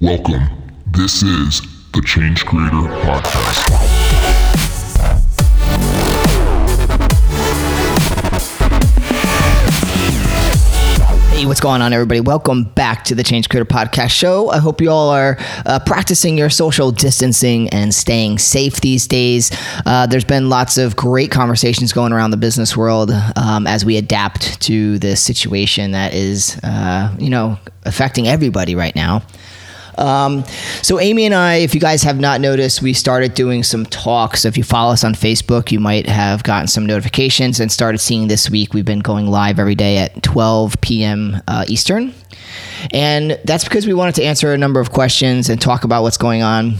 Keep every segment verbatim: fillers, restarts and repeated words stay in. Welcome. This is the Change Creator Podcast. Hey, what's going on, everybody? Welcome back to the Change Creator Podcast show. I hope you all are uh, practicing your social distancing and staying safe these days. Uh, there's been lots of great conversations going around the business world um, as we adapt to this situation that is, uh, you know, affecting everybody right now. Um, so Amy and I, if you guys have not noticed, we started doing some talks. If you follow us on Facebook, you might have gotten some notifications and started seeing this week. We've been going live every day at twelve p.m. Uh, Eastern. And that's because we wanted to answer a number of questions and talk about what's going on.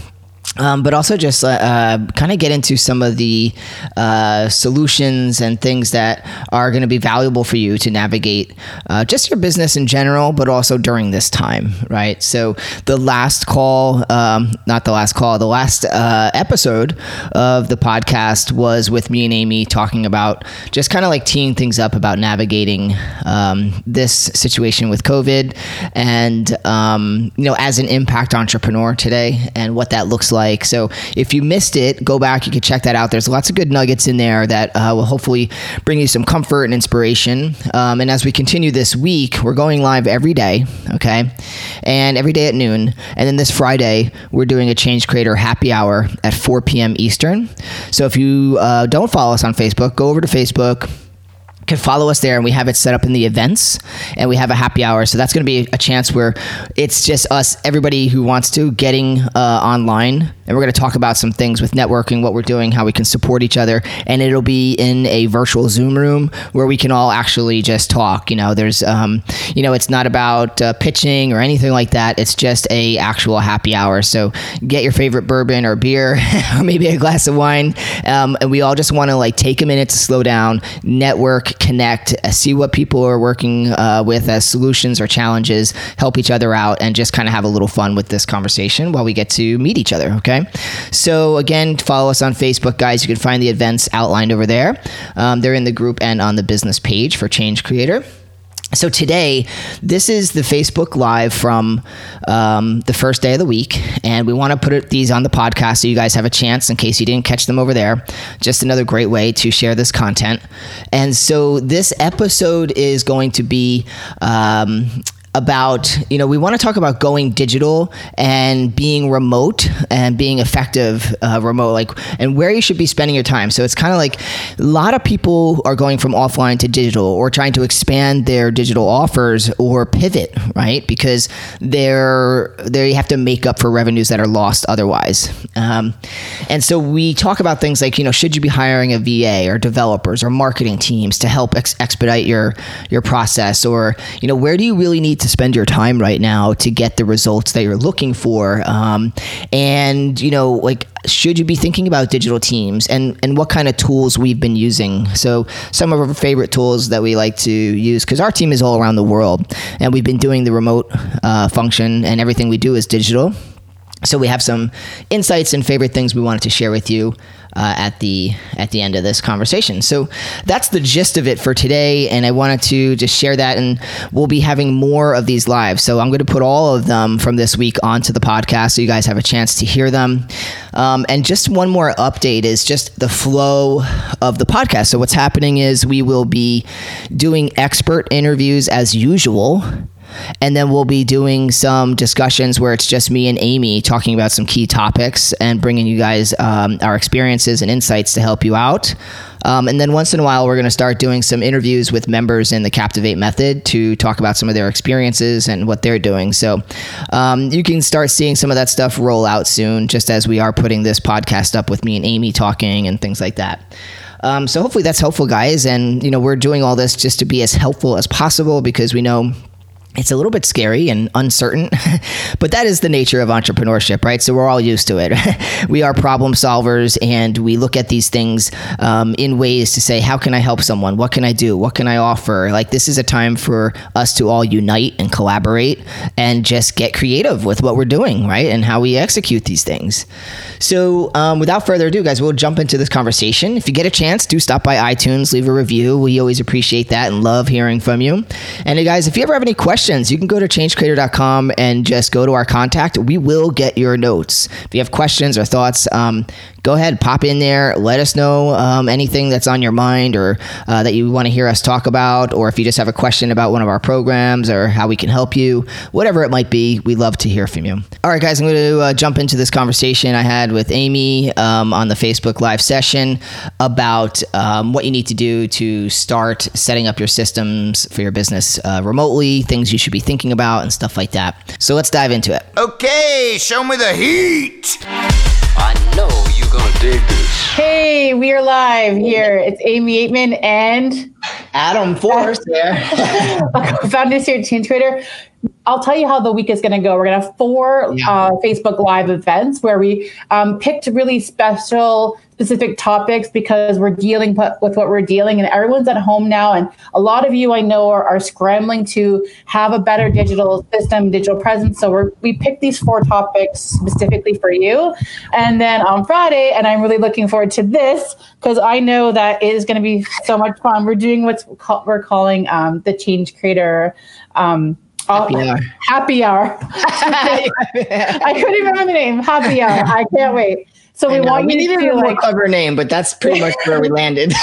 Um, but also just uh, uh, kind of get into some of the uh, solutions and things that are going to be valuable for you to navigate uh, just your business in general, but also during this time, right? So the last call, um, not the last call, the last uh, episode of the podcast was with me and Amy talking about just kind of like teeing things up about navigating um, this situation with COVID and, um, you know, as an impact entrepreneur today and what that looks like. Like. So if you missed it, go back, you can check that out. There's lots of good nuggets in there that uh, will hopefully bring you some comfort and inspiration. Um, and as we continue this week, we're going live every day, okay? And every day at noon. And then this Friday, we're doing a Change Creator happy hour at four p.m. Eastern. So if you uh, don't follow us on Facebook, go over to Facebook. Can follow us there, and we have it set up in the events, and we have a happy hour. So that's going to be a chance where it's just us, everybody who wants to, getting uh, online, and we're going to talk about some things with networking, what we're doing, how we can support each other, and it'll be in a virtual Zoom room where we can all actually just talk. You know, there's, um, you know, it's not about uh, pitching or anything like that. It's just a actual happy hour. So get your favorite bourbon or beer, or maybe a glass of wine, um, and we all just want to like take a minute to slow down, network, connect, see what people are working uh, with as solutions or challenges, help each other out, and just kind of have a little fun with this conversation while we get to meet each other, okay? So again, follow us on Facebook, guys. You can find the events outlined over there. Um, they're in the group and on the business page for Change Creator. So today, this is the Facebook Live from um, the first day of the week, and we want to put it, these on the podcast so you guys have a chance in case you didn't catch them over there. Just another great way to share this content. And so this episode is going to be um, about, you know, we want to talk about going digital and being remote and being effective uh, remote, like, and where you should be spending your time. So it's kind of like a lot of people are going from offline to digital or trying to expand their digital offers or pivot, right? Because they're, they have to make up for revenues that are lost otherwise. Um, and so we talk about things like, you know, should you be hiring a V A or developers or marketing teams to help ex- expedite your, your process? Or, you know, where do you really need to spend your time right now to get the results that you're looking for? Um, and, you know, like, should you be thinking about digital teams and, and what kind of tools we've been using? So some of our favorite tools that we like to use, because our team is all around the world and we've been doing the remote uh, function and everything we do is digital. So we have some insights and favorite things we wanted to share with you uh, at the at the end of this conversation. So that's the gist of it for today, and I wanted to just share that, and we'll be having more of these live. So I'm going to put all of them from this week onto the podcast so you guys have a chance to hear them. Um, and just one more update is just the flow of the podcast. So what's happening is we will be doing expert interviews as usual, and then we'll be doing some discussions where it's just me and Amy talking about some key topics and bringing you guys um, our experiences and insights to help you out. Um, and then once in a while, we're going to start doing some interviews with members in the Captivate Method to talk about some of their experiences and what they're doing. So um, you can start seeing some of that stuff roll out soon, just as we are putting this podcast up with me and Amy talking and things like that. Um, so hopefully that's helpful, guys. And, you know, we're doing all this just to be as helpful as possible because we know it's a little bit scary and uncertain, but that is the nature of entrepreneurship, right? So we're all used to it. We are problem solvers, and we look at these things um, in ways to say, how can I help someone? What can I do? What can I offer? Like, this is a time for us to all unite and collaborate and just get creative with what we're doing, right? And how we execute these things. So um, without further ado, guys, we'll jump into this conversation. If you get a chance, do stop by iTunes, leave a review. We always appreciate that and love hearing from you. And hey, guys, if you ever have any questions questions, you can go to change creator dot com and just go to our contact. We will get your notes. If you have questions or thoughts, um, go ahead, pop in there. Let us know um, anything that's on your mind or uh, that you want to hear us talk about, or if you just have a question about one of our programs or how we can help you, whatever it might be, we'd love to hear from you. All right, guys, I'm going to uh, jump into this conversation I had with Amy um, on the Facebook Live session about um, what you need to do to start setting up your systems for your business uh, remotely, things you should be thinking about and stuff like that. So let's dive into it. Okay, show me the heat. I know you're going to dig this. Hey, we are live here. It's Amy Aitman and Adam Forrest there. Founders here at Change Creator. I'll tell you how the week is going to go. We're going to have four yeah. uh, Facebook Live events where we um, picked really special, specific topics because we're dealing p- with what we're dealing, and everyone's at home now. And a lot of you I know are, are scrambling to have a better digital system, digital presence. So we're, we picked these four topics specifically for you. And then on Friday, and I'm really looking forward to this because I know that is going to be so much fun. We're doing what we're calling um, the Change Creator um Happy hour. Happy hour. I couldn't remember the name. Happy hour. I can't wait. So we want we you needed to a more like, clever name, but that's pretty much where we landed.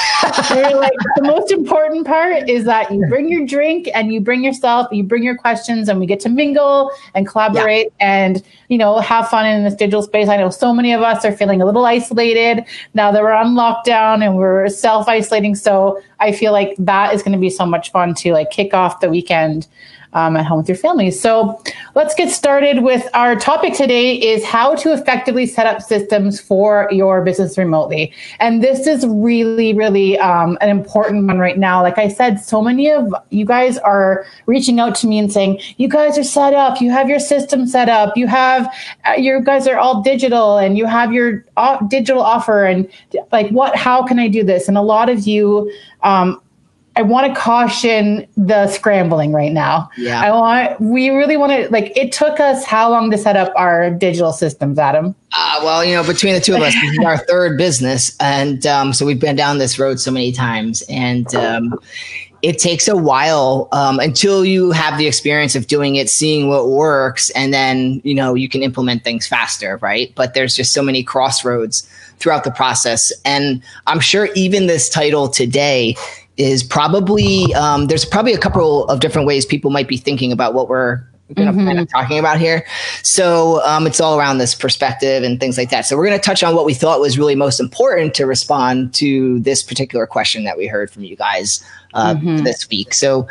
We're like, the most important part is that you bring your drink and you bring yourself, you bring your questions, and we get to mingle and collaborate yeah. and, you know, have fun in this digital space. I know so many of us are feeling a little isolated now that we're on lockdown and we're self-isolating. So I feel like that is going to be so much fun to like kick off the weekend Um, at home with your family. So let's get started with our topic today is how to effectively set up systems for your business remotely. And this is really, really um, an important one right now. Like I said, so many of you guys are reaching out to me and saying, you guys are set up, you have your system set up, you have, uh, you guys are all digital and you have your off- digital offer and like what, how can I do this? And a lot of you um I want to caution the scrambling right now. Yeah. I want, we really want to, like, it took us how long to set up our digital systems, Adam? Uh, well, you know, between the two of us, this is our third business. And um, so we've been down this road so many times. And um, it takes a while um, until you have the experience of doing it, seeing what works, and then, you know, you can implement things faster, right? But there's just so many crossroads throughout the process. And I'm sure even this title today is probably, um, there's probably a couple of different ways people might be thinking about what we're gonna mm-hmm. kind of talking about here. So um, it's all around this perspective and things like that. So we're gonna touch on what we thought was really most important to respond to this particular question that we heard from you guys uh, mm-hmm. this week. So,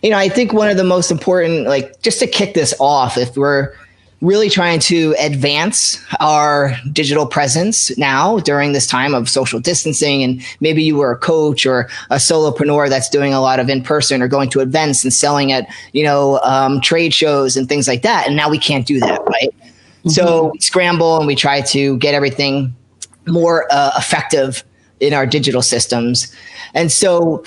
you know, I think one of the most important, like just to kick this off, if we're really trying to advance our digital presence now during this time of social distancing. And maybe you were a coach or a solopreneur that's doing a lot of in-person or going to events and selling at, you know, um, trade shows and things like that. And now we can't do that, right? Mm-hmm. So we scramble and we try to get everything more uh, effective in our digital systems. And so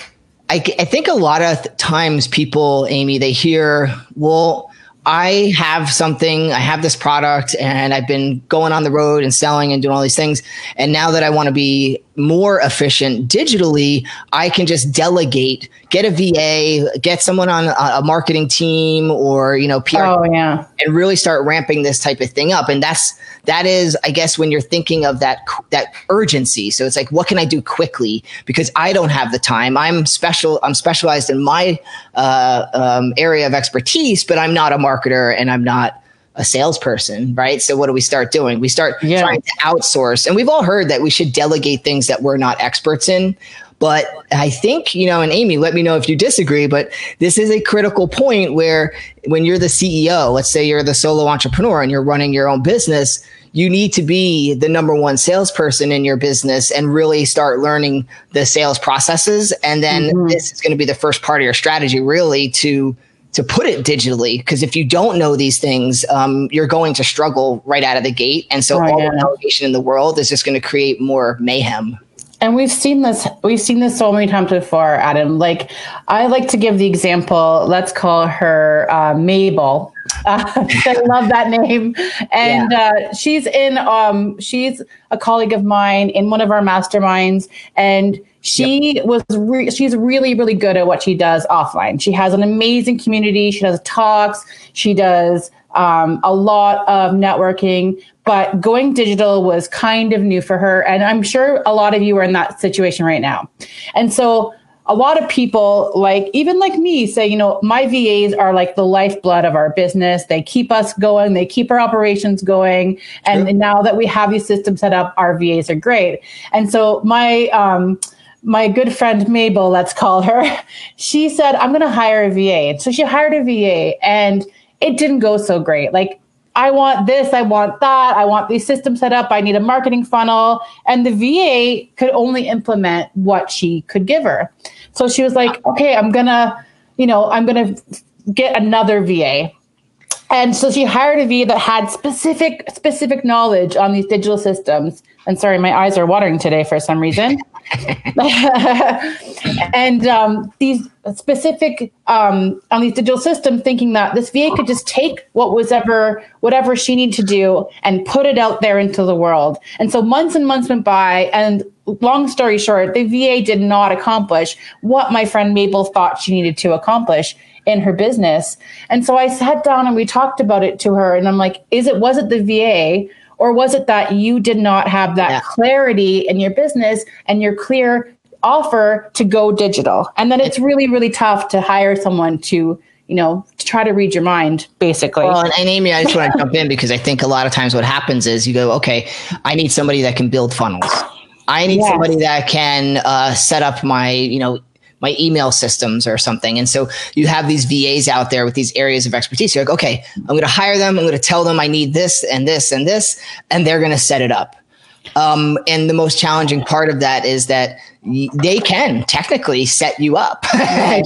I, I think a lot of th- times people, Amy, they hear, well, I have something, I have this product and I've been going on the road and selling and doing all these things. And now that I want to be more efficient digitally, I can just delegate, get a V A, get someone on a, a marketing team or, you know, P R oh, yeah. and really start ramping this type of thing up. And that's, that is, I guess, when you're thinking of that, that urgency. So it's like, what can I do quickly? Because I don't have the time. I'm special. I'm specialized in my uh, um, area of expertise, but I'm not a marketer. marketer and I'm not a salesperson, right? So what do we start doing? We start yeah. trying to outsource. And we've all heard that we should delegate things that we're not experts in. But I think, you know, and Amy, let me know if you disagree, but this is a critical point where when you're the C E O, let's say you're the solo entrepreneur and you're running your own business, you need to be the number one salesperson in your business and really start learning the sales processes. And then mm-hmm. this is going to be the first part of your strategy really to to put it digitally, because if you don't know these things, um, you're going to struggle right out of the gate. And so oh, all yeah. the allocation in the world is just going to create more mayhem. And we've seen this, we've seen this so many times before, Adam. Like, I like to give the example, let's call her uh, Mabel. Uh, I love that name. And yeah. uh, she's in, um, she's a colleague of mine in one of our masterminds. And she yep. was, re- she's really, really good at what she does offline. She has an amazing community. She does talks. She does um, a lot of networking. But going digital was kind of new for her. And I'm sure a lot of you are in that situation right now. And so a lot of people, like even like me, say, you know, my V As are like the lifeblood of our business. They keep us going. They keep our operations going. And sure. now that we have these systems set up, our V As are great. And so my um, my good friend, Mabel, let's call her, she said, I'm going to hire a V A. And so she hired a V A and it didn't go so great. Like, I want this, I want that, I want these systems set up, I need a marketing funnel. And the V A could only implement what she could give her. So she was like, okay, I'm gonna, you know, I'm gonna get another V A. And so she hired a V A that had specific, specific knowledge on these digital systems. And sorry, my eyes are watering today for some reason. and um, these specific um, on these digital systems, thinking that this V A could just take what was ever whatever she needed to do and put it out there into the world. And so months and months went by, and long story short, the V A did not accomplish what my friend Mabel thought she needed to accomplish in her business. And so I sat down and we talked about it to her, and I'm like, "Is it was it the V A? Or was it that you did not have that yeah. clarity in your business and your clear offer to go digital?" And then it's really, really tough to hire someone to, you know, to try to read your mind, basically. Well, and, and Amy, I just want to jump in because I think a lot of times what happens is you go, okay, I need somebody that can build funnels. I need yes. somebody that can uh, set up my, you know, my email systems or something. And so you have these V As out there with these areas of expertise. You're like, okay, I'm going to hire them. I'm going to tell them I need this and this and this, and they're going to set it up. Um, and the most challenging part of that is that y- they can technically set you up.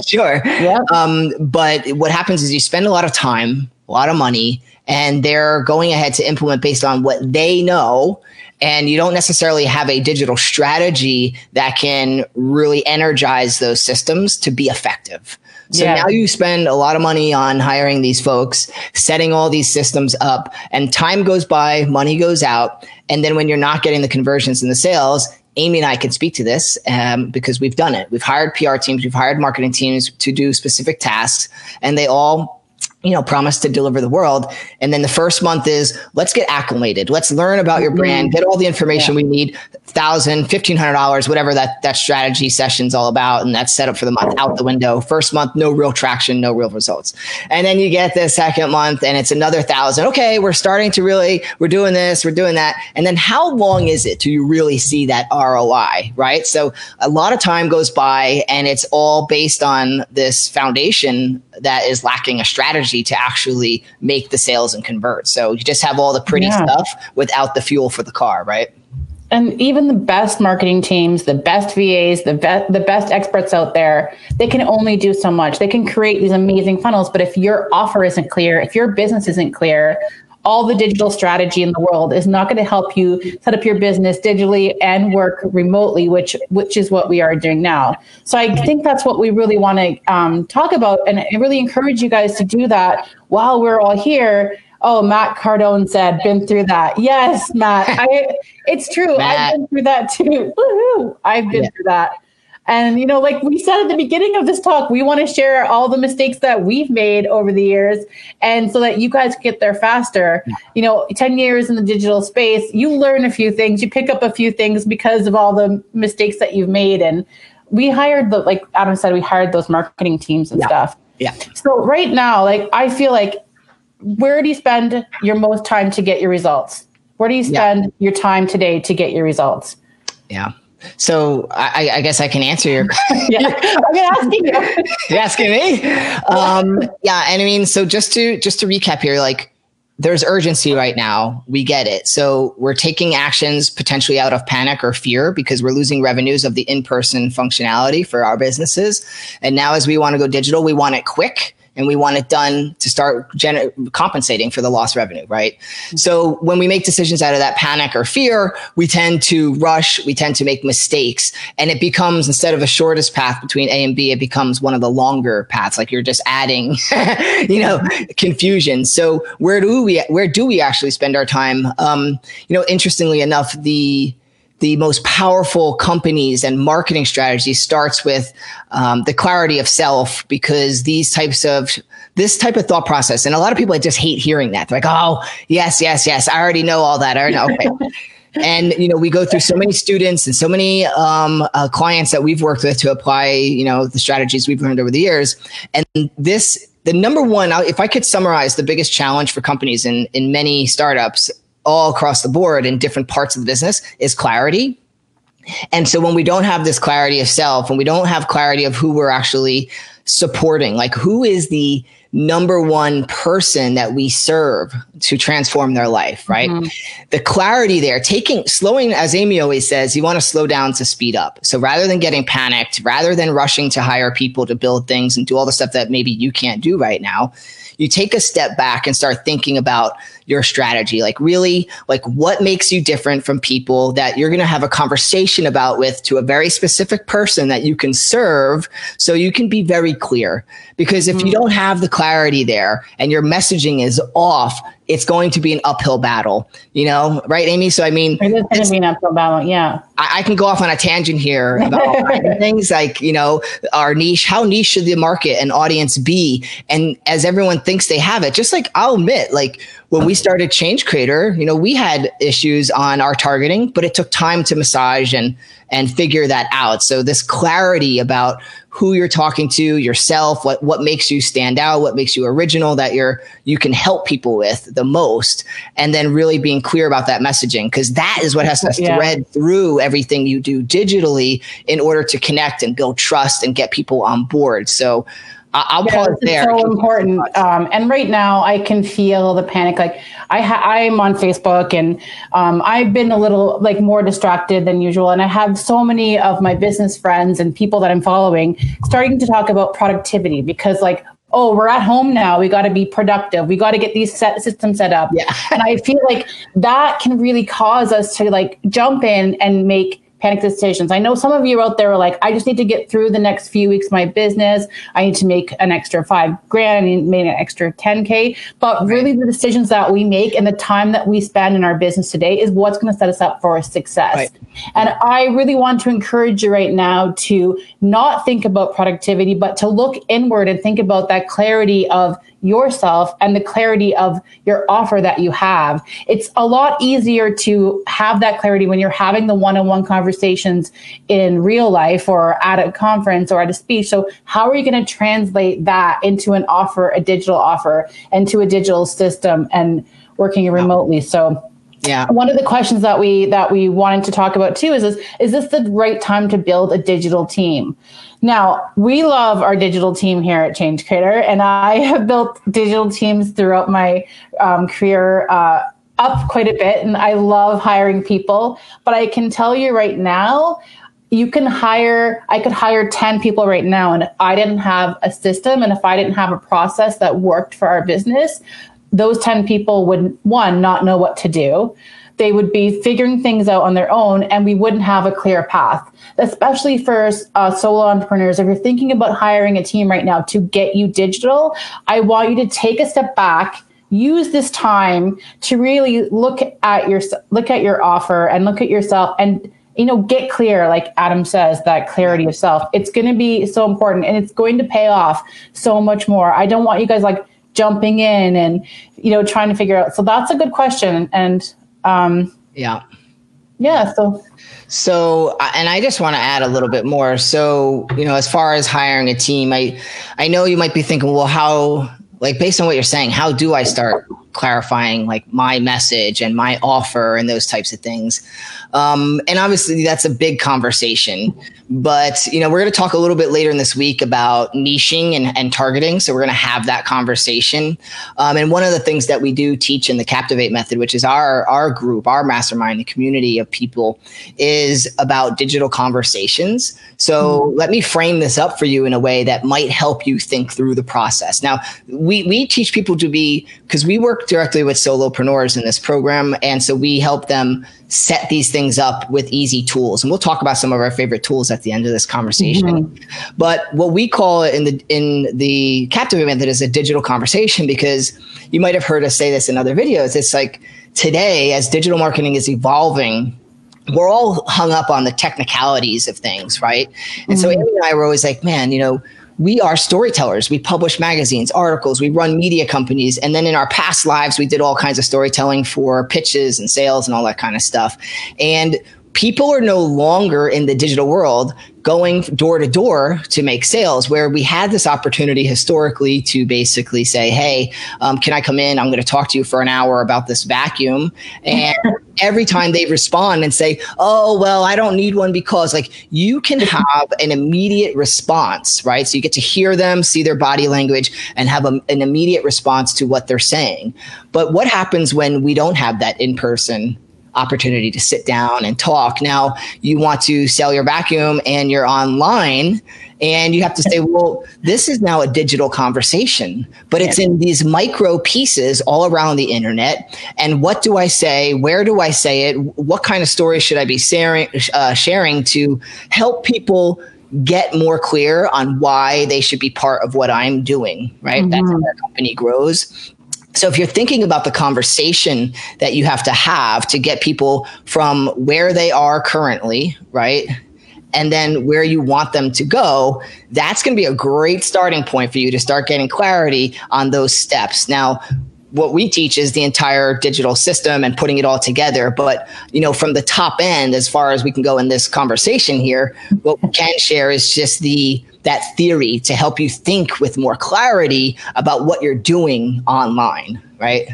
Sure. Yeah. Um, but what happens is you spend a lot of time, a lot of money, and they're going ahead to implement based on what they know. And you don't necessarily have a digital strategy that can really energize those systems to be effective. So yeah. now you spend a lot of money on hiring these folks, setting all these systems up, and time goes by, money goes out. And then when you're not getting the conversions and the sales, Amy and I can speak to this um, because we've done it. We've hired P R teams, we've hired marketing teams to do specific tasks, and they all you know, promise to deliver the world. And then the first month is let's get acclimated. Let's learn about your brand, get all the information yeah. we need, thousand, fifteen hundred dollars, whatever that, that strategy session's all about. And that's set up for the month out the window. First month, no real traction, no real results. And then you get the second month and it's another thousand. Okay. We're starting to really, we're doing this, we're doing that. And then how long is it till you really see that R O I, right? So a lot of time goes by and it's all based on this foundation that is lacking a strategy to actually make the sales and convert. So you just have all the pretty yeah. stuff without the fuel for the car, right? And even the best marketing teams, the best V As, the best the best experts out there, they can only do so much. They can create these amazing funnels, but if your offer isn't clear, if your business isn't clear, all the digital strategy in the world is not going to help you set up your business digitally and work remotely, which which is what we are doing now. So I think that's what we really want to um, talk about, and I really encourage you guys to do that while we're all here. Oh, Matt Cardone said, been through that. Yes, Matt, I, it's true. Matt. I've been through that too. Woohoo! I've been yeah. through that. And, you know, like we said at the beginning of this talk, we want to share all the mistakes that we've made over the years. And so that you guys get there faster, yeah. you know, ten years in the digital space, you learn a few things, you pick up a few things because of all the mistakes that you've made. And we hired the, like Adam said, we hired those marketing teams and yeah. stuff. Yeah. So right now, like, I feel like, where do you spend your most time to get your results? Where do you spend yeah. your time today to get your results? Yeah. So I, I guess I can answer your question. Yeah. I'm asking you. You're asking me? Um, yeah. And I mean, so just to just to recap here, like there's urgency right now. We get it. So we're taking actions potentially out of panic or fear because we're losing revenues of the in-person functionality for our businesses. And now as we want to go digital, we want it quick. and we want it done to start compensating for the lost revenue, right? Mm-hmm. So when we make decisions out of that panic or fear, we tend to rush, we tend to make mistakes, and it becomes, instead of a shortest path between A and B, it becomes one of the longer paths. Like you're just adding, you know, confusion. So where do we, where do we actually spend our time? Um, you know, interestingly enough, the the most powerful companies and marketing strategy starts with um, the clarity of self, because these types of, this type of thought process, and a lot of people, I just hate hearing that. They're like, oh, yes, yes, yes. I already know all that. I already know. Okay. And, you know, we go through so many students and so many um, uh, clients that we've worked with to apply, you know, the strategies we've learned over the years. And this, the number one, if I could summarize the biggest challenge for companies in, in many startups all across the board in different parts of the business, is clarity. And so when we don't have this clarity of self, and we don't have clarity of who we're actually supporting, like who is the number one person that we serve to transform their life, right? Mm-hmm. The clarity there, taking, slowing, as Amy always says, you want to slow down to speed up. So rather than getting panicked, rather than rushing to hire people to build things and do all the stuff that maybe you can't do right now, you take a step back and start thinking about your strategy. Like really, like what makes you different from people that you're going to have a conversation about with, to a very specific person that you can serve, so you can be very clear. Because if mm-hmm. you don't have the clarity there and your messaging is off, it's going to be an uphill battle, you know, right, Amy? So I mean, it is going to be an uphill battle. Yeah, I, I can go off on a tangent here about all things like, you know, our niche. How niche should the market and audience be? And as everyone thinks they have it, just like I'll admit, like when we started Change Creator, you know, we had issues on our targeting, but it took time to massage and and figure that out. So this clarity about who you're talking to, yourself, what what makes you stand out, what makes you original, that you're you can help people with the most, and then really being clear about that messaging, because that is what has to yeah. thread through everything you do digitally in order to connect and build trust and get people on board. So I'll yeah, pause there. It's so important. Um, and right now I can feel the panic. Like I ha- I'm on Facebook, and um, I've been a little like more distracted than usual. And I have so many of my business friends and people that I'm following starting to talk about productivity, because like, oh, we're at home now. We got to be productive. We got to get these set systems set up. Yeah. And I feel like that can really cause us to like jump in and make panic decisions. I know some of you out there are like, I just need to get through the next few weeks of my business. I need to make an extra five grand, I need to make an extra ten K. But really the decisions that we make and the time that we spend in our business today is what's going to set us up for success. Right. And I really want to encourage you right now to not think about productivity, but to look inward and think about that clarity of yourself and the clarity of your offer that you have. It's a lot easier to have that clarity when you're having the one-on-one conversations in real life or at a conference or at a speech. So how are you going to translate that into an offer, a digital offer, and to a digital system and working remotely? So yeah. One of the questions that we that we wanted to talk about too is, is, is this the right time to build a digital team? Now, we love our digital team here at Change Creator, and I have built digital teams throughout my um, career uh, up quite a bit, and I love hiring people. But I can tell you right now, you can hire, I could hire ten people right now, and if I didn't have a system, and if I didn't have a process that worked for our business, those ten people would, one, not know what to do. They would be figuring things out on their own, and we wouldn't have a clear path, especially for uh, solo entrepreneurs. If you're thinking about hiring a team right now to get you digital, I want you to take a step back, use this time to really look at your, look at your offer and look at yourself, and you know, get clear, like Adam says, that clarity of self. It's going to be so important, and it's going to pay off so much more. I don't want you guys like jumping in and, you know, trying to figure out. So that's a good question. And Um, yeah. Yeah. So, so, and I just want to add a little bit more. So, you know, as far as hiring a team, I, I know you might be thinking, well, how, like, based on what you're saying, how do I start clarifying like my message and my offer and those types of things. Um, and obviously that's a big conversation, but you know, we're going to talk a little bit later in this week about niching and, and targeting. So we're going to have that conversation. Um, and one of the things that we do teach in the Captivate Method, which is our, our group, our mastermind, the community of people, is about digital conversations. So mm-hmm. let me frame this up for you in a way that might help you think through the process. Now we, we teach people to be, because we work directly with solopreneurs in this program. And so we help them set these things up with easy tools. And we'll talk about some of our favorite tools at the end of this conversation. Mm-hmm. But what we call it in the in the Captivate Method is a digital conversation, because you might have heard us say this in other videos. It's like today, as digital marketing is evolving, we're all hung up on the technicalities of things, right? And mm-hmm. so Amy and I were always like, man, you know, we are storytellers. We publish magazines, articles, we run media companies. And then in our past lives, we did all kinds of storytelling for pitches and sales and all that kind of stuff. And people are no longer in the digital world going door to door to make sales, where we had this opportunity historically to basically say, hey, um, can I come in? I'm going to talk to you for an hour about this vacuum. And every time they respond and say, oh, well, I don't need one, because like you can have an immediate response, right? So you get to hear them, see their body language, and have a, an immediate response to what they're saying. But what happens when we don't have that in-person opportunity to sit down and talk? Now you want to sell your vacuum and you're online, and you have to say, well, this is now a digital conversation, but it's in these micro pieces all around the internet. And what do I say? Where do I say it? What kind of story should I be sharing, uh, sharing to help people get more clear on why they should be part of what I'm doing, right? Mm-hmm. That's how our company grows. So if you're thinking about the conversation that you have to have to get people from where they are currently, right, and then where you want them to go, that's going to be a great starting point for you to start getting clarity on those steps. Now, what we teach is the entire digital system and putting it all together. But, you know, from the top end, as far as we can go in this conversation here, what we can share is just the that theory to help you think with more clarity about what you're doing online, right?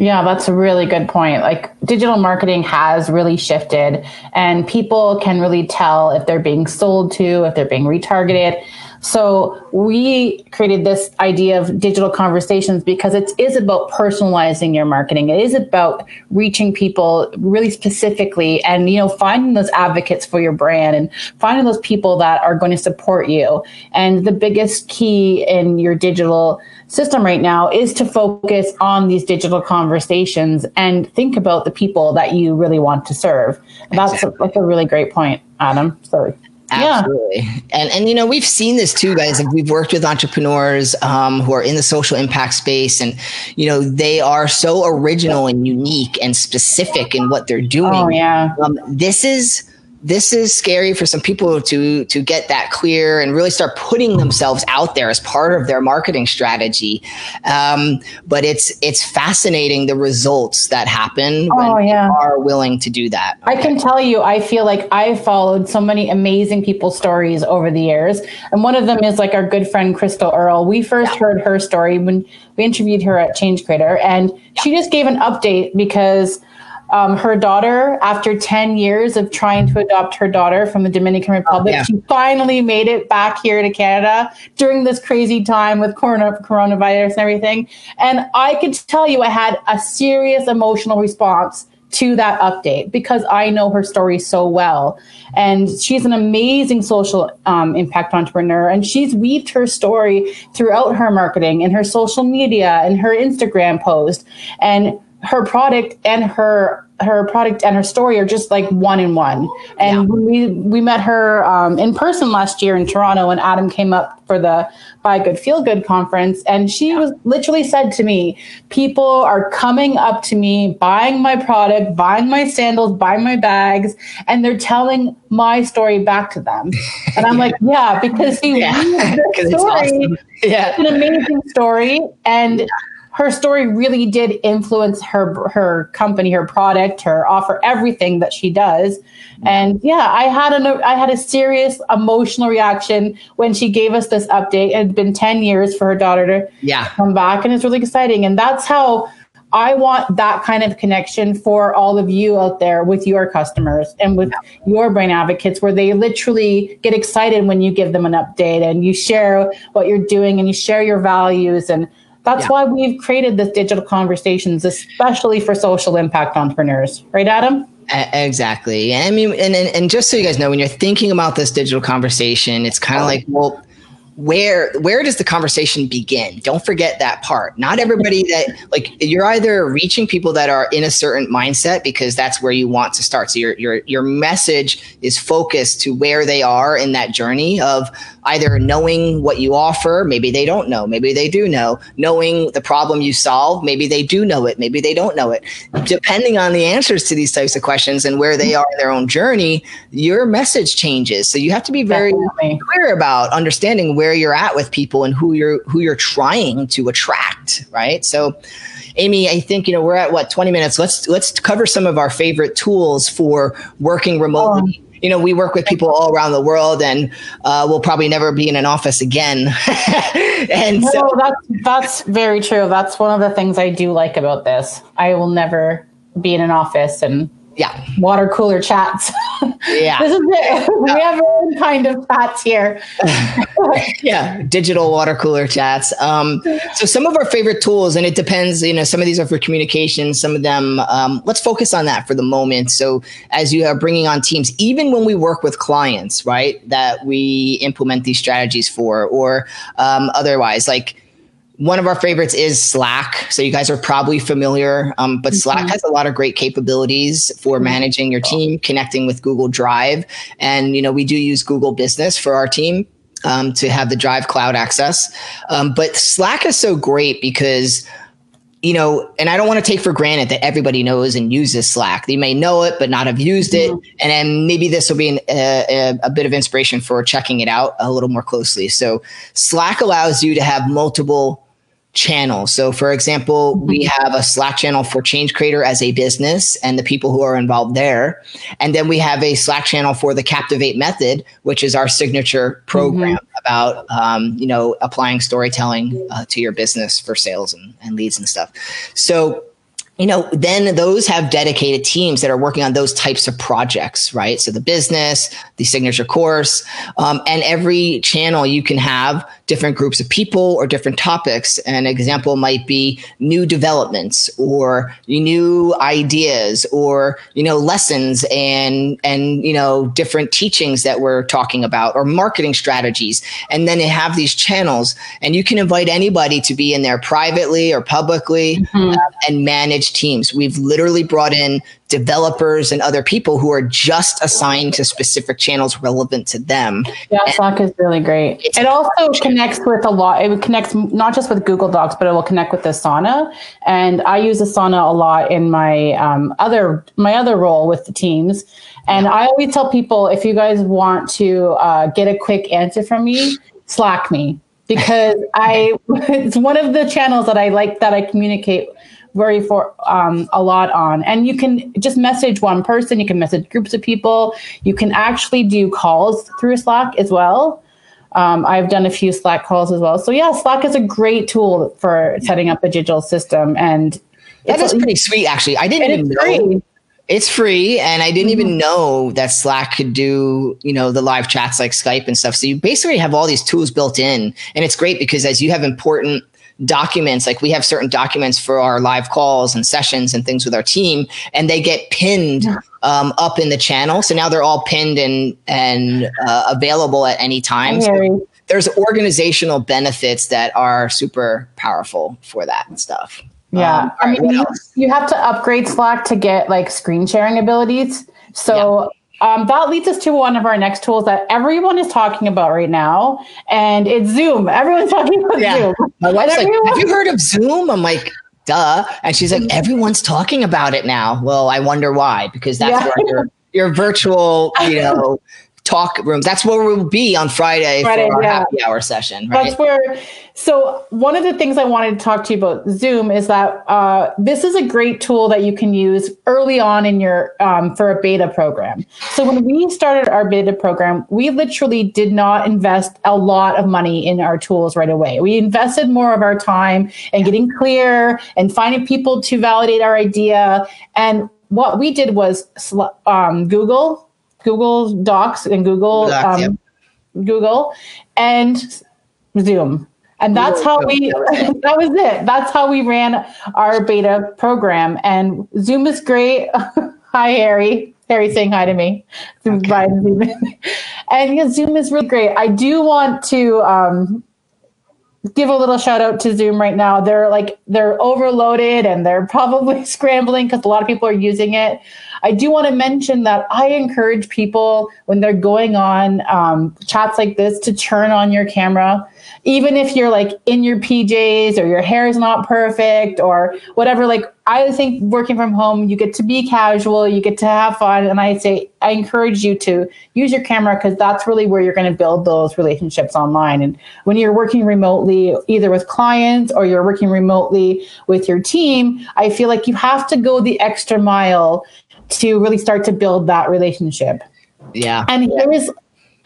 Yeah, that's a really good point. Like digital marketing has really shifted, and people can really tell if they're being sold to, if they're being retargeted. So we created this idea of digital conversations because it is about personalizing your marketing. It is about reaching people really specifically and, you know, finding those advocates for your brand and finding those people that are going to support you. And the biggest key in your digital system right now is to focus on these digital conversations and think about the people that you really want to serve. That's a, like a really great point, Adam. So absolutely. Yeah. And, and, you know, we've seen this too, guys. We've worked with entrepreneurs um, who are in the social impact space, and, you know, they are so original and unique and specific in what they're doing. Oh, yeah. Um, this is This is scary for some people to to get that clear and really start putting themselves out there as part of their marketing strategy. Um, but it's it's fascinating the results that happen when oh, yeah. you are willing to do that. Okay. I can tell you, I feel like I've followed so many amazing people's stories over the years. And one of them is like our good friend, Crystal Earl. We first yeah. heard her story when we interviewed her at Change Creator, and she just gave an update because Um, her daughter, after ten years of trying to adopt her daughter from the Dominican Republic, oh, yeah. she finally made it back here to Canada during this crazy time with corona, coronavirus and everything. And I could tell you I had a serious emotional response to that update because I know her story so well. And she's an amazing social um, impact entrepreneur, and she's weaved her story throughout her marketing and her social media and her Instagram post. And her product and her her product and her story are just like one in one. And yeah. when we we met her um, in person last year in Toronto, and Adam came up for the Buy Good Feel Good conference, and she yeah. was literally said to me, people are coming up to me, buying my product, buying my sandals, buying my bags, and they're telling my story back to them. And I'm like, yeah, because see, yeah. this story, it's awesome. yeah. It's an amazing story. And yeah. her story really did influence her her company, her product, her offer, everything that she does. And yeah, I had an I had a serious emotional reaction when she gave us this update. It had been ten years for her daughter to yeah. come back, and it's really exciting. And that's how I want that kind of connection for all of you out there with your customers and with your brand advocates, where they literally get excited when you give them an update and you share what you're doing and you share your values. And that's yeah. why we've created this digital conversations, especially for social impact entrepreneurs. Right, Adam? Exactly. I mean, and, and, and just so you guys know, when you're thinking about this digital conversation, it's kind of like, well, where where does the conversation begin? Don't forget that part. Not everybody that, like, you're either reaching people that are in a certain mindset because that's where you want to start. So your your your message is focused to where they are in that journey of either knowing what you offer, maybe they don't know, maybe they do know, knowing the problem you solve, maybe they do know it, maybe they don't know it. Depending on the answers to these types of questions and where they are in their own journey, your message changes. So you have to be very Definitely. clear about understanding where you're at with people and who you're who you're trying to attract, right? So, Amy, I think, you know, we're at what, twenty minutes. Let's let's cover some of our favorite tools for working remotely. Oh. You know, we work with people all around the world, and uh, we'll probably never be in an office again. and no, so that's, that's very true. That's one of the things I do like about this. I will never be in an office and yeah, water cooler chats. Yeah, this is it. We have our own kind of chats here. Yeah, digital water cooler chats. Um, so some of our favorite tools, and it depends. You know, some of these are for communication. Some of them, um, let's focus on that for the moment. So as you are bringing on teams, even when we work with clients, right, that we implement these strategies for, or um, otherwise, like. One of our favorites is Slack. So you guys are probably familiar, um, but mm-hmm. Slack has a lot of great capabilities for managing your team, connecting with Google Drive. And, you know, we do use Google Business for our team um, to have the Drive cloud access. Um, but Slack is so great because, you know, and I don't want to take for granted that everybody knows and uses Slack. They may know it, but not have used it. Mm-hmm. And then maybe this will be an, a, a bit of inspiration for checking it out a little more closely. So Slack allows you to have multiple channels. So for example, mm-hmm. we have a Slack channel for Change Creator as a business and the people who are involved there. And then we have a Slack channel for the Captivate Method, which is our signature program. Mm-hmm. about, um, you know, applying storytelling uh, to your business for sales and, and leads and stuff. So, you know, then those have dedicated teams that are working on those types of projects, right? So the business, the signature course, um, and every channel you can have different groups of people or different topics. An example might be new developments or new ideas or, you know, lessons and, and, you know, different teachings that we're talking about or marketing strategies. And then they have these channels and you can invite anybody to be in there privately or publicly mm-hmm. uh, and manage teams. We've literally brought in developers and other people who are just assigned to specific channels relevant to them. Yeah, and Slack is really great. It also connects with a lot. It connects not just with Google Docs, but it will connect with Asana. And I use Asana a lot in my um, other my other role with the teams. And yeah. I always tell people, if you guys want to uh, get a quick answer from me, Slack me. Because I it's one of the channels that I like that I communicate very for um, a lot on. And you can just message one person, you can message groups of people, you can actually do calls through Slack as well. Um, I've done a few Slack calls as well. So yeah, Slack is a great tool for setting up a digital system. And that is pretty sweet, actually. I didn't even know. It's free. And I didn't mm-hmm. even know that Slack could do, you know, the live chats like Skype and stuff. So you basically have all these tools built in. And it's great because as you have important documents, like we have certain documents for our live calls and sessions and things with our team, and they get pinned um, up in the channel. So now they're all pinned and and uh, available at any time. So there's organizational benefits that are super powerful for that and stuff. Yeah, um, I mean, you, you have to upgrade Slack to get like screen sharing abilities. So. Yeah. Um, that leads us to one of our next tools that everyone is talking about right now, and it's Zoom. Everyone's talking about yeah. Zoom. My wife's like, have you heard of Zoom? I'm like, duh. And she's like, everyone's talking about it now. Well, I wonder why, because that's yeah. where your, your virtual, you know, talk room. That's where we'll be on Friday, Friday for our yeah. happy hour session. Right? That's where. So one of the things I wanted to talk to you about Zoom is that uh, this is a great tool that you can use early on in your um, for a beta program. So when we started our beta program, we literally did not invest a lot of money in our tools right away. We invested more of our time and getting clear and finding people to validate our idea. And what we did was um, Google. Google Docs and Google Docs, um, yeah. Google and Zoom. And that's Google, how we, that was it. That's how we ran our beta program. And Zoom is great. Hi, Harry. Harry's saying hi to me. Okay. Bye. And yeah, Zoom is really great. I do want to um, give a little shout out to Zoom right now. They're like, they're overloaded and they're probably scrambling because a lot of people are using it. I do want to mention that I encourage people when they're going on um, chats like this to turn on your camera, even if you're like in your P Js or your hair is not perfect or whatever. Like, I think working from home, you get to be casual, you get to have fun. And I say, I encourage you to use your camera because that's really where you're going to build those relationships online. And when you're working remotely, either with clients or you're working remotely with your team, I feel like you have to go the extra mile to really start to build that relationship. Yeah. And here's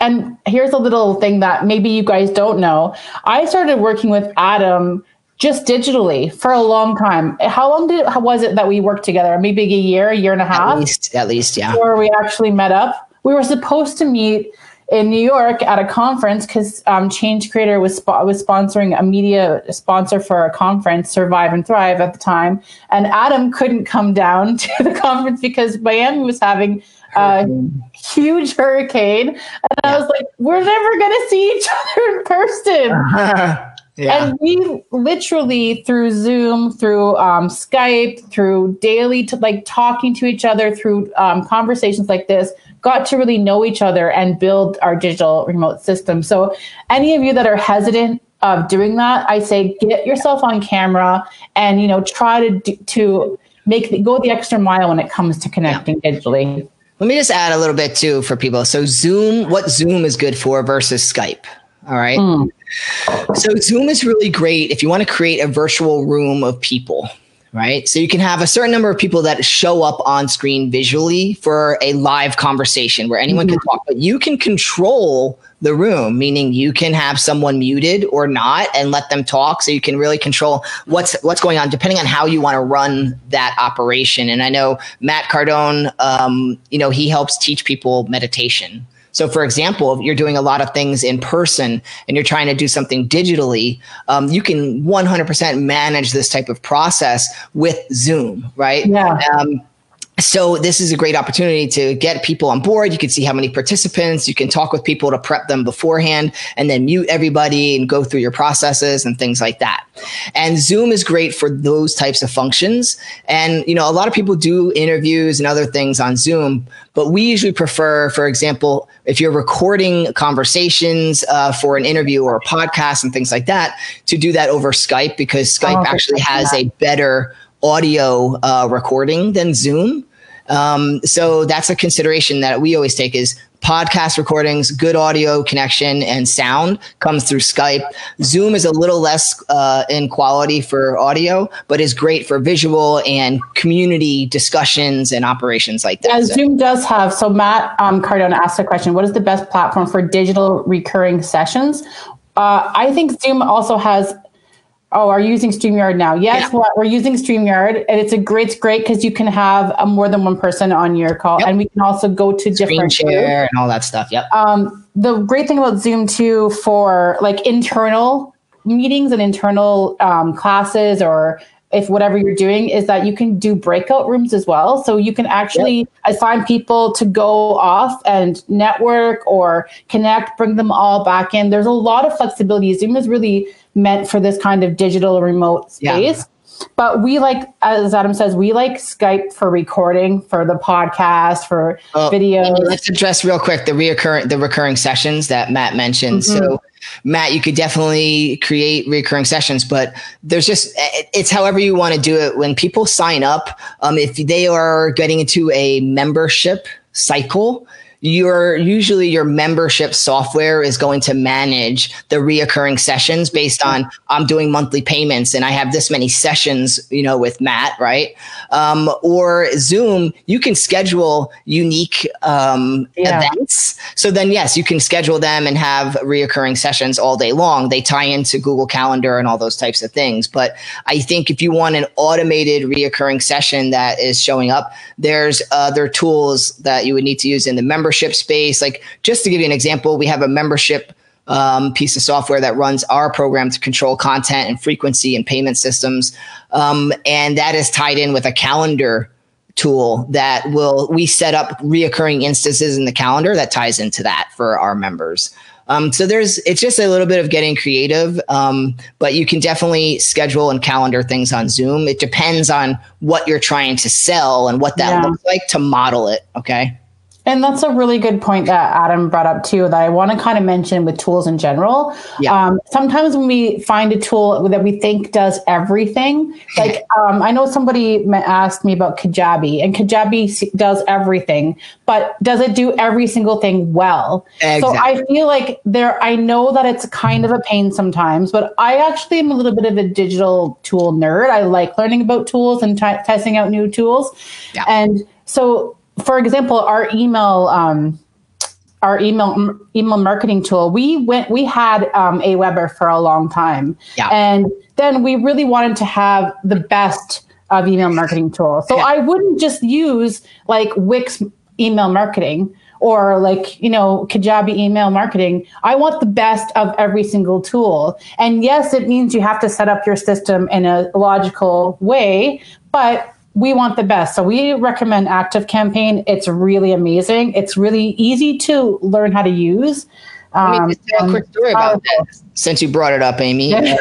and here's a little thing that maybe you guys don't know. I started working with Adam just digitally for a long time. How long did how was it that we worked together? Maybe a year, a year and a half? At least, at least, yeah. Before we actually met up. We were supposed to meet in New York at a conference because um, Change Creator was sp- was sponsoring a media sponsor for a conference, Survive and Thrive at the time. And Adam couldn't come down to the conference because Miami was having a hurricane. huge hurricane. And yeah. I was like, we're never going to see each other in person. Uh-huh. Yeah. And we literally through Zoom, through um, Skype, through daily, t- like talking to each other through um, conversations like this, got to really know each other and build our digital remote system. So any of you that are hesitant of doing that, I say, get yourself on camera and, you know, try to do, to make the, go the extra mile when it comes to connecting yeah. digitally. Let me just add a little bit too for people. So Zoom, what Zoom is good for versus Skype. All right. Mm. So Zoom is really great if you want to create a virtual room of people. Right. So you can have a certain number of people that show up on screen visually for a live conversation where anyone mm-hmm. can talk, but you can control the room, meaning you can have someone muted or not and let them talk. So you can really control what's what's going on, depending on how you want to run that operation. And I know Matt Cardone, um, you know, he helps teach people meditation. So, for example, if you're doing a lot of things in person and you're trying to do something digitally, um, you can one hundred percent manage this type of process with Zoom, right? Yeah. Um, so this is a great opportunity to get people on board. You can see how many participants, you can talk with people to prep them beforehand and then mute everybody and go through your processes and things like that. And Zoom is great for those types of functions. And, you know, a lot of people do interviews and other things on Zoom, but we usually prefer, for example, if you're recording conversations uh, for an interview or a podcast and things like that, to do that over Skype because Skype oh, actually has yeah. a better audio uh, recording than Zoom. Um, so that's a consideration that we always take is podcast recordings, good audio connection and sound comes through Skype. Zoom is a little less uh, in quality for audio, but is great for visual and community discussions and operations like that. Yeah, so. Zoom does have, so Matt um, Cardone asked a question, what is the best platform for digital recurring sessions? Uh, I think Zoom also has Oh, are you using StreamYard now? Yes, yeah. we're using StreamYard, and it's a great, it's great because you can have a more than one person on your call, yep. and we can also go to Screen different share and all that stuff. Yep. Um, the great thing about Zoom too for like internal meetings and internal um, classes, or if whatever you're doing, is that you can do breakout rooms as well. So you can actually yep. assign people to go off and network or connect, bring them all back in. There's a lot of flexibility. Zoom is really meant for this kind of digital remote space. Yeah. But we like, as Adam says, we like Skype for recording, for the podcast, for oh, videos. Let's address real quick the reoccurring, the recurring sessions that Matt mentioned. Mm-hmm. So Matt, you could definitely create recurring sessions, but there's just, it's however you want to do it. When people sign up, um, if they are getting into a membership cycle, your usually your membership software is going to manage the reoccurring sessions based on I'm doing monthly payments and I have this many sessions, you know, with Matt, right? Um, or Zoom, you can schedule unique um, yeah. events. So then, yes, you can schedule them and have reoccurring sessions all day long. They tie into Google Calendar and all those types of things. But I think if you want an automated reoccurring session that is showing up, there's other tools that you would need to use in the membership space. Like, just to give you an example, we have a membership um, piece of software that runs our program to control content and frequency and payment systems. Um, and that is tied in with a calendar tool that will, we set up reoccurring instances in the calendar that ties into that for our members. Um, so there's, it's just a little bit of getting creative, um, but you can definitely schedule and calendar things on Zoom. It depends on what you're trying to sell and what that yeah. looks like to model it. Okay. And that's a really good point that Adam brought up too, that I want to kind of mention with tools in general. Yeah. Um, sometimes when we find a tool that we think does everything, like um, I know somebody asked me about Kajabi, and Kajabi does everything, but does it do every single thing well? Exactly. So I feel like there, I know that it's kind of a pain sometimes, but I actually am a little bit of a digital tool nerd. I like learning about tools and t- testing out new tools. Yeah. And so, for example, our email, um, our email m- email marketing tool, we went, we had um, AWeber for a long time, yeah. and then we really wanted to have the best of email marketing tools. So yeah. I wouldn't just use like Wix email marketing or like, you know, Kajabi email marketing. I want the best of every single tool. And yes, it means you have to set up your system in a logical way, but we want the best. So we recommend Active Campaign. It's really amazing. It's really easy to learn how to use. Um, Let me just tell a quick story about that, since you brought it up, Amy. Yeah.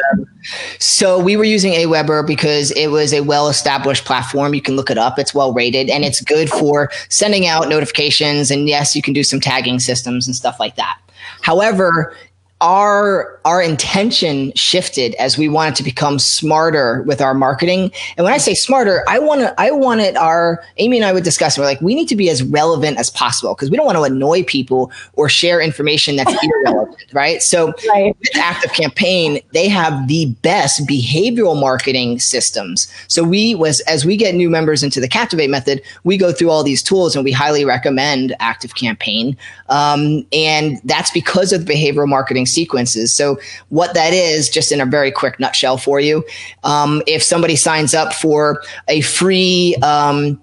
So we were using AWeber because it was a well-established platform. You can look it up. It's well-rated, and it's good for sending out notifications. And yes, you can do some tagging systems and stuff like that. However, Our our intention shifted as we wanted to become smarter with our marketing. And when I say smarter, I want to I wanted our Amy and I would discuss. We're like, we need to be as relevant as possible because we don't want to annoy people or share information that's irrelevant, right? So right. with Active Campaign, they have the best behavioral marketing systems. So we was as we get new members into the Captivate Method, we go through all these tools, and we highly recommend Active Campaign. Um, and that's because of the behavioral marketing sequences. So what that is, just in a very quick nutshell for you, um, if somebody signs up for a free um,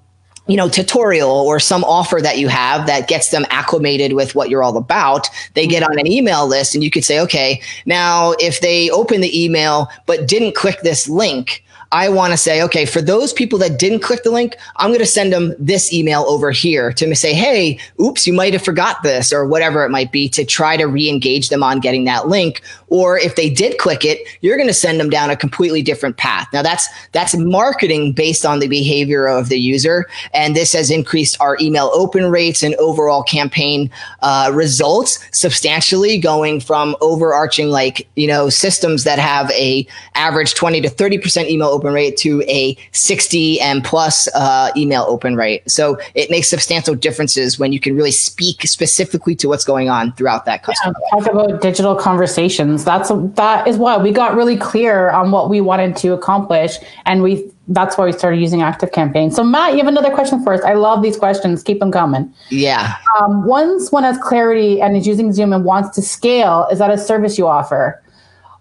you know, tutorial or some offer that you have that gets them acclimated with what you're all about, they get on an email list, and you could say, okay, now if they open the email but didn't click this link, I want to say, okay, for those people that didn't click the link, I'm going to send them this email over here to say, hey, oops, you might have forgot this, or whatever it might be, to try to re-engage them on getting that link. Or if they did click it, you're going to send them down a completely different path. Now, that's that's marketing based on the behavior of the user. And this has increased our email open rates and overall campaign uh, results substantially, going from overarching, like, you know, systems that have a average twenty to thirty percent email open rate to a sixty and plus uh, email open rate. So it makes substantial differences when you can really speak specifically to what's going on throughout that customer. Yeah, talk about digital conversations. That's that is why we got really clear on what we wanted to accomplish, and we that's why we started using Active Campaign. So Matt, you have another question for us. I love these questions. Keep them coming. Yeah. Um, once one has clarity and is using Zoom and wants to scale, is that a service you offer?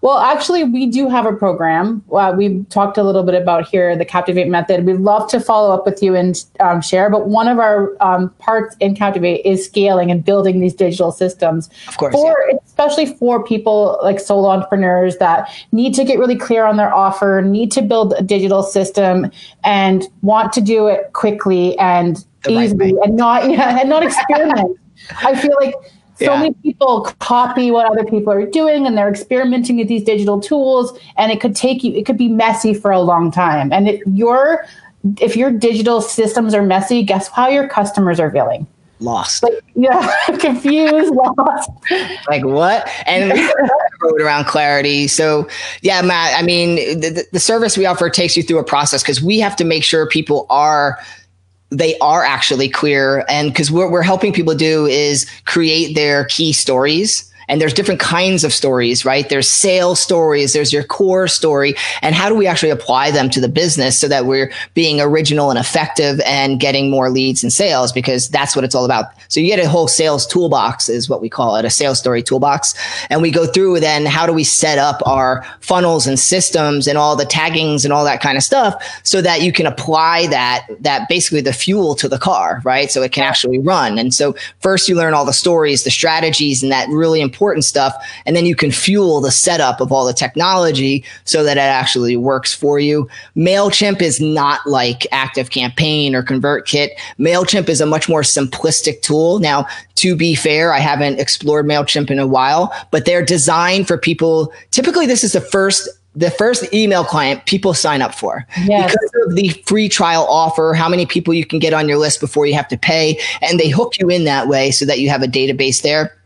Well, actually, we do have a program. Uh, we've talked a little bit about here, the Captivate Method. We'd love to follow up with you and um, share, but one of our um, parts in Captivate is scaling and building these digital systems. Of course, for, yeah. especially for people like solo entrepreneurs that need to get really clear on their offer, need to build a digital system, and want to do it quickly and the easily right and not yeah, and not experiment. I feel like So yeah. many people copy what other people are doing, and they're experimenting with these digital tools, and it could take you, it could be messy for a long time. And if your, if your digital systems are messy, guess how your customers are feeling? Lost. Like, yeah, confused, lost. Like what? And wrote around clarity. So yeah, Matt, I mean, the, the service we offer takes you through a process because we have to make sure people are they are actually queer. And because what we're helping people do is create their key stories. And there's different kinds of stories, right? There's sales stories, there's your core story. And how do we actually apply them to the business so that we're being original and effective and getting more leads and sales, because that's what it's all about. So you get a whole sales toolbox is what we call it, a sales story toolbox. And we go through then how do we set up our funnels and systems and all the taggings and all that kind of stuff so that you can apply that, that basically the fuel to the car, right? So it can actually run. And so first you learn all the stories, the strategies, and that really important important stuff. And then you can fuel the setup of all the technology so that it actually works for you. MailChimp is not like Active Campaign or ConvertKit. MailChimp is a much more simplistic tool. Now, to be fair, I haven't explored MailChimp in a while, but they're designed for people. Typically, this is the first The first email client people sign up for, yes, because of the free trial offer, how many people you can get on your list before you have to pay. And they hook you in that way so that you have a database there.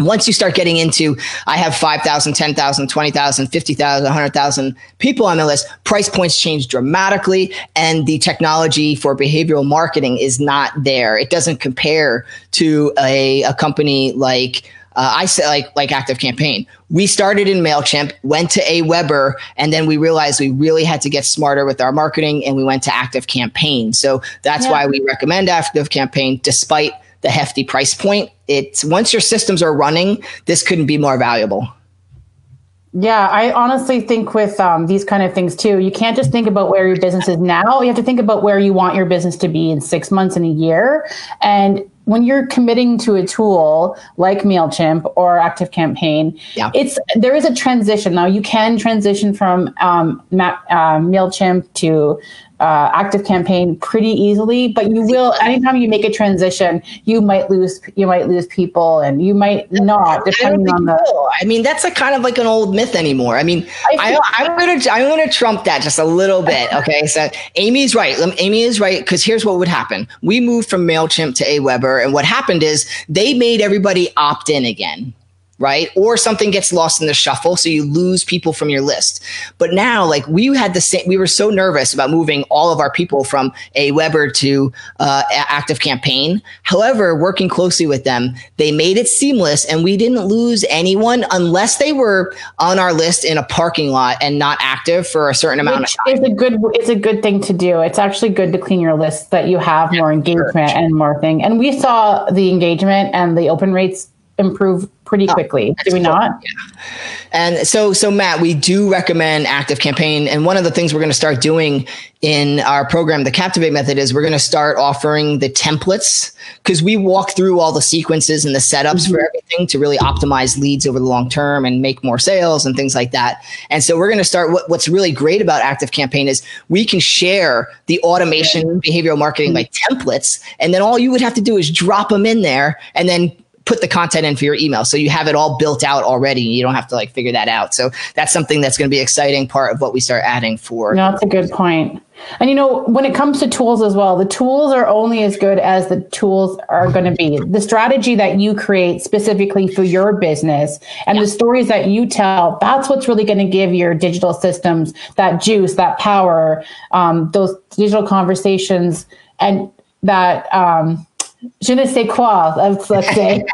Once you start getting into, I have five thousand, ten thousand, twenty thousand, fifty thousand, one hundred thousand people on the list, price points change dramatically. And the technology for behavioral marketing is not there. It doesn't compare to a, a company like Uh, I said, like, like Active Campaign. We started in MailChimp, went to AWeber, and then we realized we really had to get smarter with our marketing, and we went to Active Campaign. So that's yeah. why we recommend Active Campaign, despite the hefty price point. It's once your systems are running, this couldn't be more valuable. Yeah, I honestly think with um, these kind of things too, you can't just think about where your business is now. You have to think about where you want your business to be in six months and a year. And when you're committing to a tool like MailChimp or Active Campaign, yeah. it's there is a transition. Now you can transition from um, Ma- uh, MailChimp to uh, Active Campaign pretty easily, but you will. Anytime you make a transition, you might lose you might lose people, and you might not, depending I on the. Will. I mean, that's a kind of like an old myth anymore. I mean, I feel- I, I'm gonna I'm gonna trump that just a little bit. Okay, so Amy's right. Amy is right because here's what would happen: we moved from MailChimp to AWeber. And what happened is they made everybody opt in again, right? Or something gets lost in the shuffle. So you lose people from your list. But now, like we had the same, we were so nervous about moving all of our people from AWeber to uh, Active Campaign. However, working closely with them, they made it seamless and we didn't lose anyone unless they were on our list in a parking lot and not active for a certain amount Which of time. It's a good, it's a good thing to do. It's actually good to clean your list that you have yeah, more engagement sure, sure. and more thing. And we saw the engagement and the open rates improve pretty quickly. Oh, do we cool. not? Yeah. And so, so Matt, we do recommend Active Campaign. And one of the things we're going to start doing in our program, the Captivate Method, is we're going to start offering the templates because we walk through all the sequences and the setups mm-hmm. for everything to really optimize leads over the long term and make more sales and things like that. And so we're going to start what, what's really great about Active Campaign is we can share the automation mm-hmm. behavioral marketing like templates. And then all you would have to do is drop them in there and then put the content in for your email. So you have it all built out already. You don't have to like figure that out. So that's something that's going to be an exciting part of what we start adding for. No, that's a good point. And, you know, when it comes to tools as well, the tools are only as good as the tools are going to be. The strategy that you create specifically for your business and yeah. the stories that you tell, that's what's really going to give your digital systems that juice, that power, um, those digital conversations and that, um, je ne sais quoi, let's, let's say.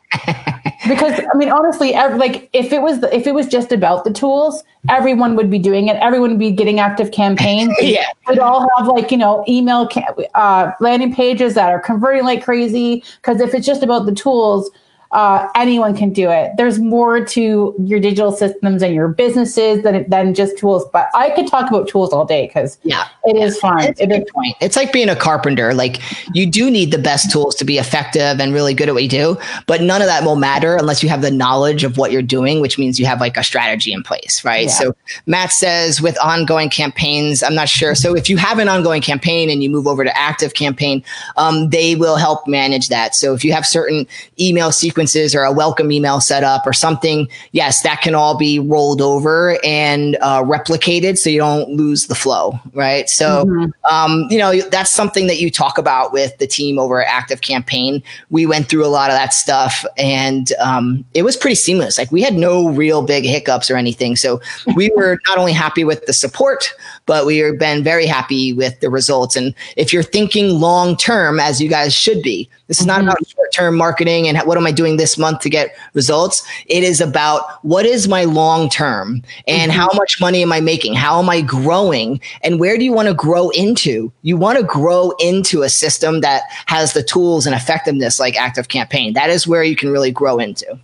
Because, I mean, honestly, every, like if it was if it was just about the tools, everyone would be doing it. Everyone would be getting Active Campaigns. yeah. We'd all have like, you know, email uh, landing pages that are converting like crazy. Because if it's just about the tools, uh, anyone can do it. There's more to your digital systems and your businesses than than just tools. But I could talk about tools all day because yeah. it is fun. It's a good point. It's like being a carpenter. Like you do need the best tools to be effective and really good at what you do, but none of that will matter unless you have the knowledge of what you're doing, which means you have like a strategy in place, right? Yeah. So Matt says with ongoing campaigns, I'm not sure. So if you have an ongoing campaign and you move over to Active Campaign, um, they will help manage that. So if you have certain email sequences sequences or a welcome email setup or something, yes, that can all be rolled over and uh, replicated so you don't lose the flow, right? So, mm-hmm. um, you know, that's something that you talk about with the team over at Active Campaign. We went through a lot of that stuff and um, it was pretty seamless. Like we had no real big hiccups or anything. So we were not only happy with the support, but we have been very happy with the results. And if you're thinking long term, as you guys should be, this is not mm-hmm. about short term marketing and what am I doing this month to get results. It is about what is my long term and mm-hmm. how much money am I making? How am I growing? And where do you want to grow into? You want to grow into a system that has the tools and effectiveness like Active Campaign. That is where you can really grow into.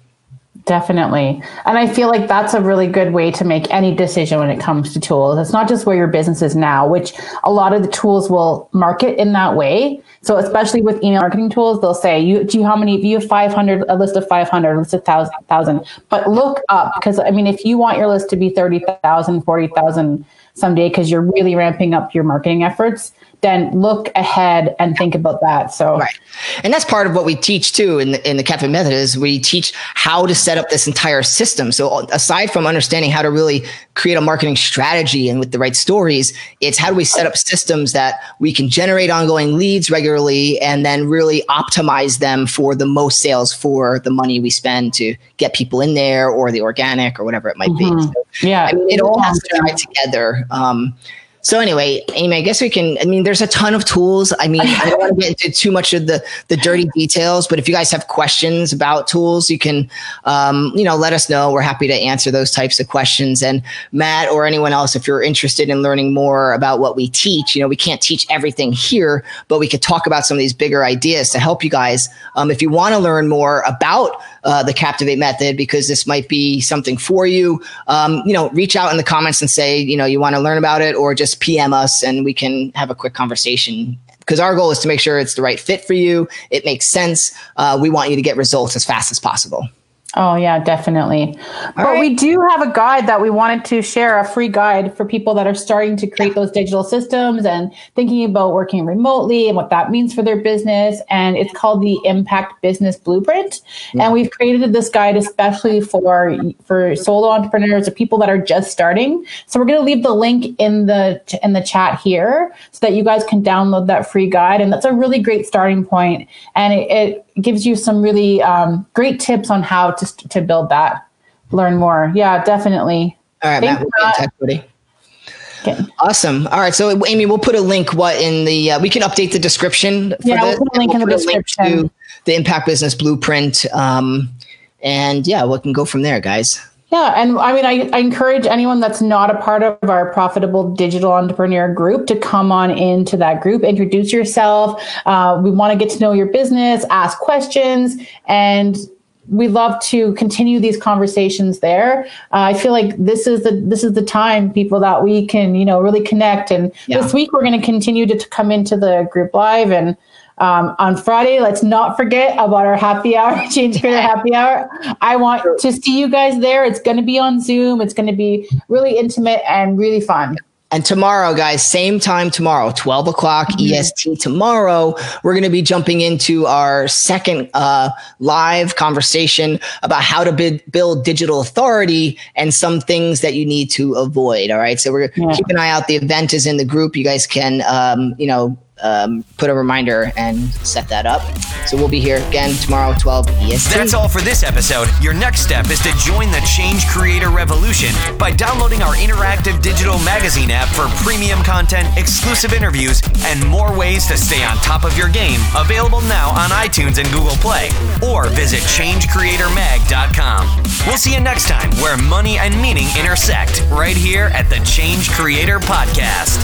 Definitely. And I feel like that's a really good way to make any decision when it comes to tools. It's not just where your business is now, which a lot of the tools will market in that way. So especially with email marketing tools, they'll say, you, do you, how many, if you have five hundred, a list of five hundred, a list of one thousand, but look up, because I mean, if you want your list to be thirty thousand, forty thousand someday, because you're really ramping up your marketing efforts, then look ahead and think about that. So, right. And that's part of what we teach too in the, in the Captivate Method is we teach how to set up this entire system. So aside from understanding how to really create a marketing strategy and with the right stories, it's how do we set up systems that we can generate ongoing leads regularly and then really optimize them for the most sales for the money we spend to get people in there or the organic or whatever it might mm-hmm. be. So, yeah. I mean, it all has to tie together. Um, So anyway, Amy, I guess we can, I mean, there's a ton of tools. I mean, I don't want to get into too much of the, the dirty details, but if you guys have questions about tools, you can, um, you know, let us know. We're happy to answer those types of questions. And Matt or anyone else, if you're interested in learning more about what we teach, you know, we can't teach everything here, but we could talk about some of these bigger ideas to help you guys. Um, if you want to learn more about Uh, the Captivate Method, because this might be something for you, um, you know, reach out in the comments and say, you know, you want to learn about it, or just P M us and we can have a quick conversation, because our goal is to make sure it's the right fit for you. It makes sense. Uh, we want you to get results as fast as possible. Oh yeah, definitely. All but right. We do have a guide that we wanted to share, a free guide for people that are starting to create those digital systems and thinking about working remotely and what that means for their business. And it's called the Impact Business Blueprint. Yeah. And we've created this guide especially for, for solo entrepreneurs or people that are just starting. So we're going to leave the link in the, in the chat here so that you guys can download that free guide. And that's a really great starting point. And it, it gives you some really um, great tips on how to, to build that, learn more. Yeah, definitely. All right, Matt, we'll be in touch, buddy. Okay. Awesome. All right. So Amy, we'll put a link, what in the, uh, we can update the description. For yeah, this, we'll put a link we'll in the description. To the Impact Business Blueprint. Um, and yeah, we can go from there, guys. Yeah. And I mean, I, I encourage anyone that's not a part of our Profitable Digital Entrepreneur group to come on into that group, introduce yourself. Uh, we want to get to know your business, ask questions, and we love to continue these conversations there. Uh, I feel like this is the this is the time, people, that we can, you know, really connect. And yeah. This week, we're going to continue to, to come into the group live. And Um, on Friday, let's not forget about our happy hour, Change Creator happy hour. I want to see you guys there. It's going to be on Zoom. It's going to be really intimate and really fun. And tomorrow, guys, same time tomorrow, twelve o'clock mm-hmm. E S T tomorrow, we're going to be jumping into our second uh, live conversation about how to b- build digital authority and some things that you need to avoid. All right. So we're yeah. keep an eye out. The event is in the group. You guys can, um, you know, Um, put a reminder and set that up. So we'll be here again tomorrow, twelve E S T. That's all for this episode. Your next step is to join the Change Creator revolution by downloading our interactive digital magazine app for premium content, exclusive interviews, and more ways to stay on top of your game. Available now on iTunes and Google Play, or visit change creator mag dot com. We'll see you next time, where money and meaning intersect, right here at the Change Creator Podcast.